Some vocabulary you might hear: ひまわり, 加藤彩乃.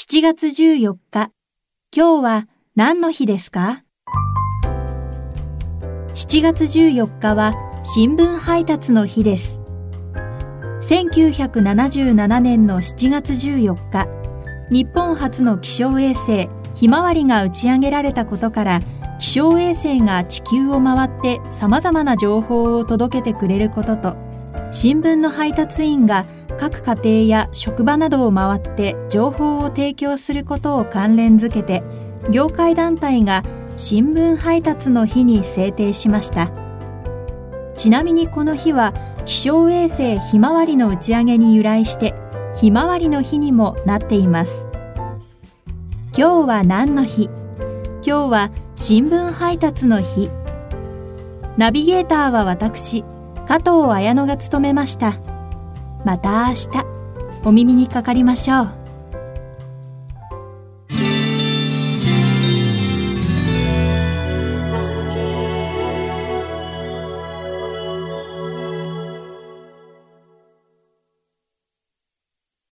7月14日、今日は何の日ですか？7月14日は新聞配達の日です。1977年の7月14日、日本初の気象衛星ひまわりが打ち上げられたことから、気象衛星が地球を回って様々な情報を届けてくれることと、新聞の配達員が各家庭や職場などを回って情報を提供することを関連づけて、業界団体が新聞配達の日に制定しました。ちなみにこの日は気象衛星ひまわりの打ち上げに由来して、ひまわりの日にもなっています。今日は何の日？今日は新聞配達の日。ナビゲーターは私、加藤彩乃が務めました。また明日、お耳にかかりましょう。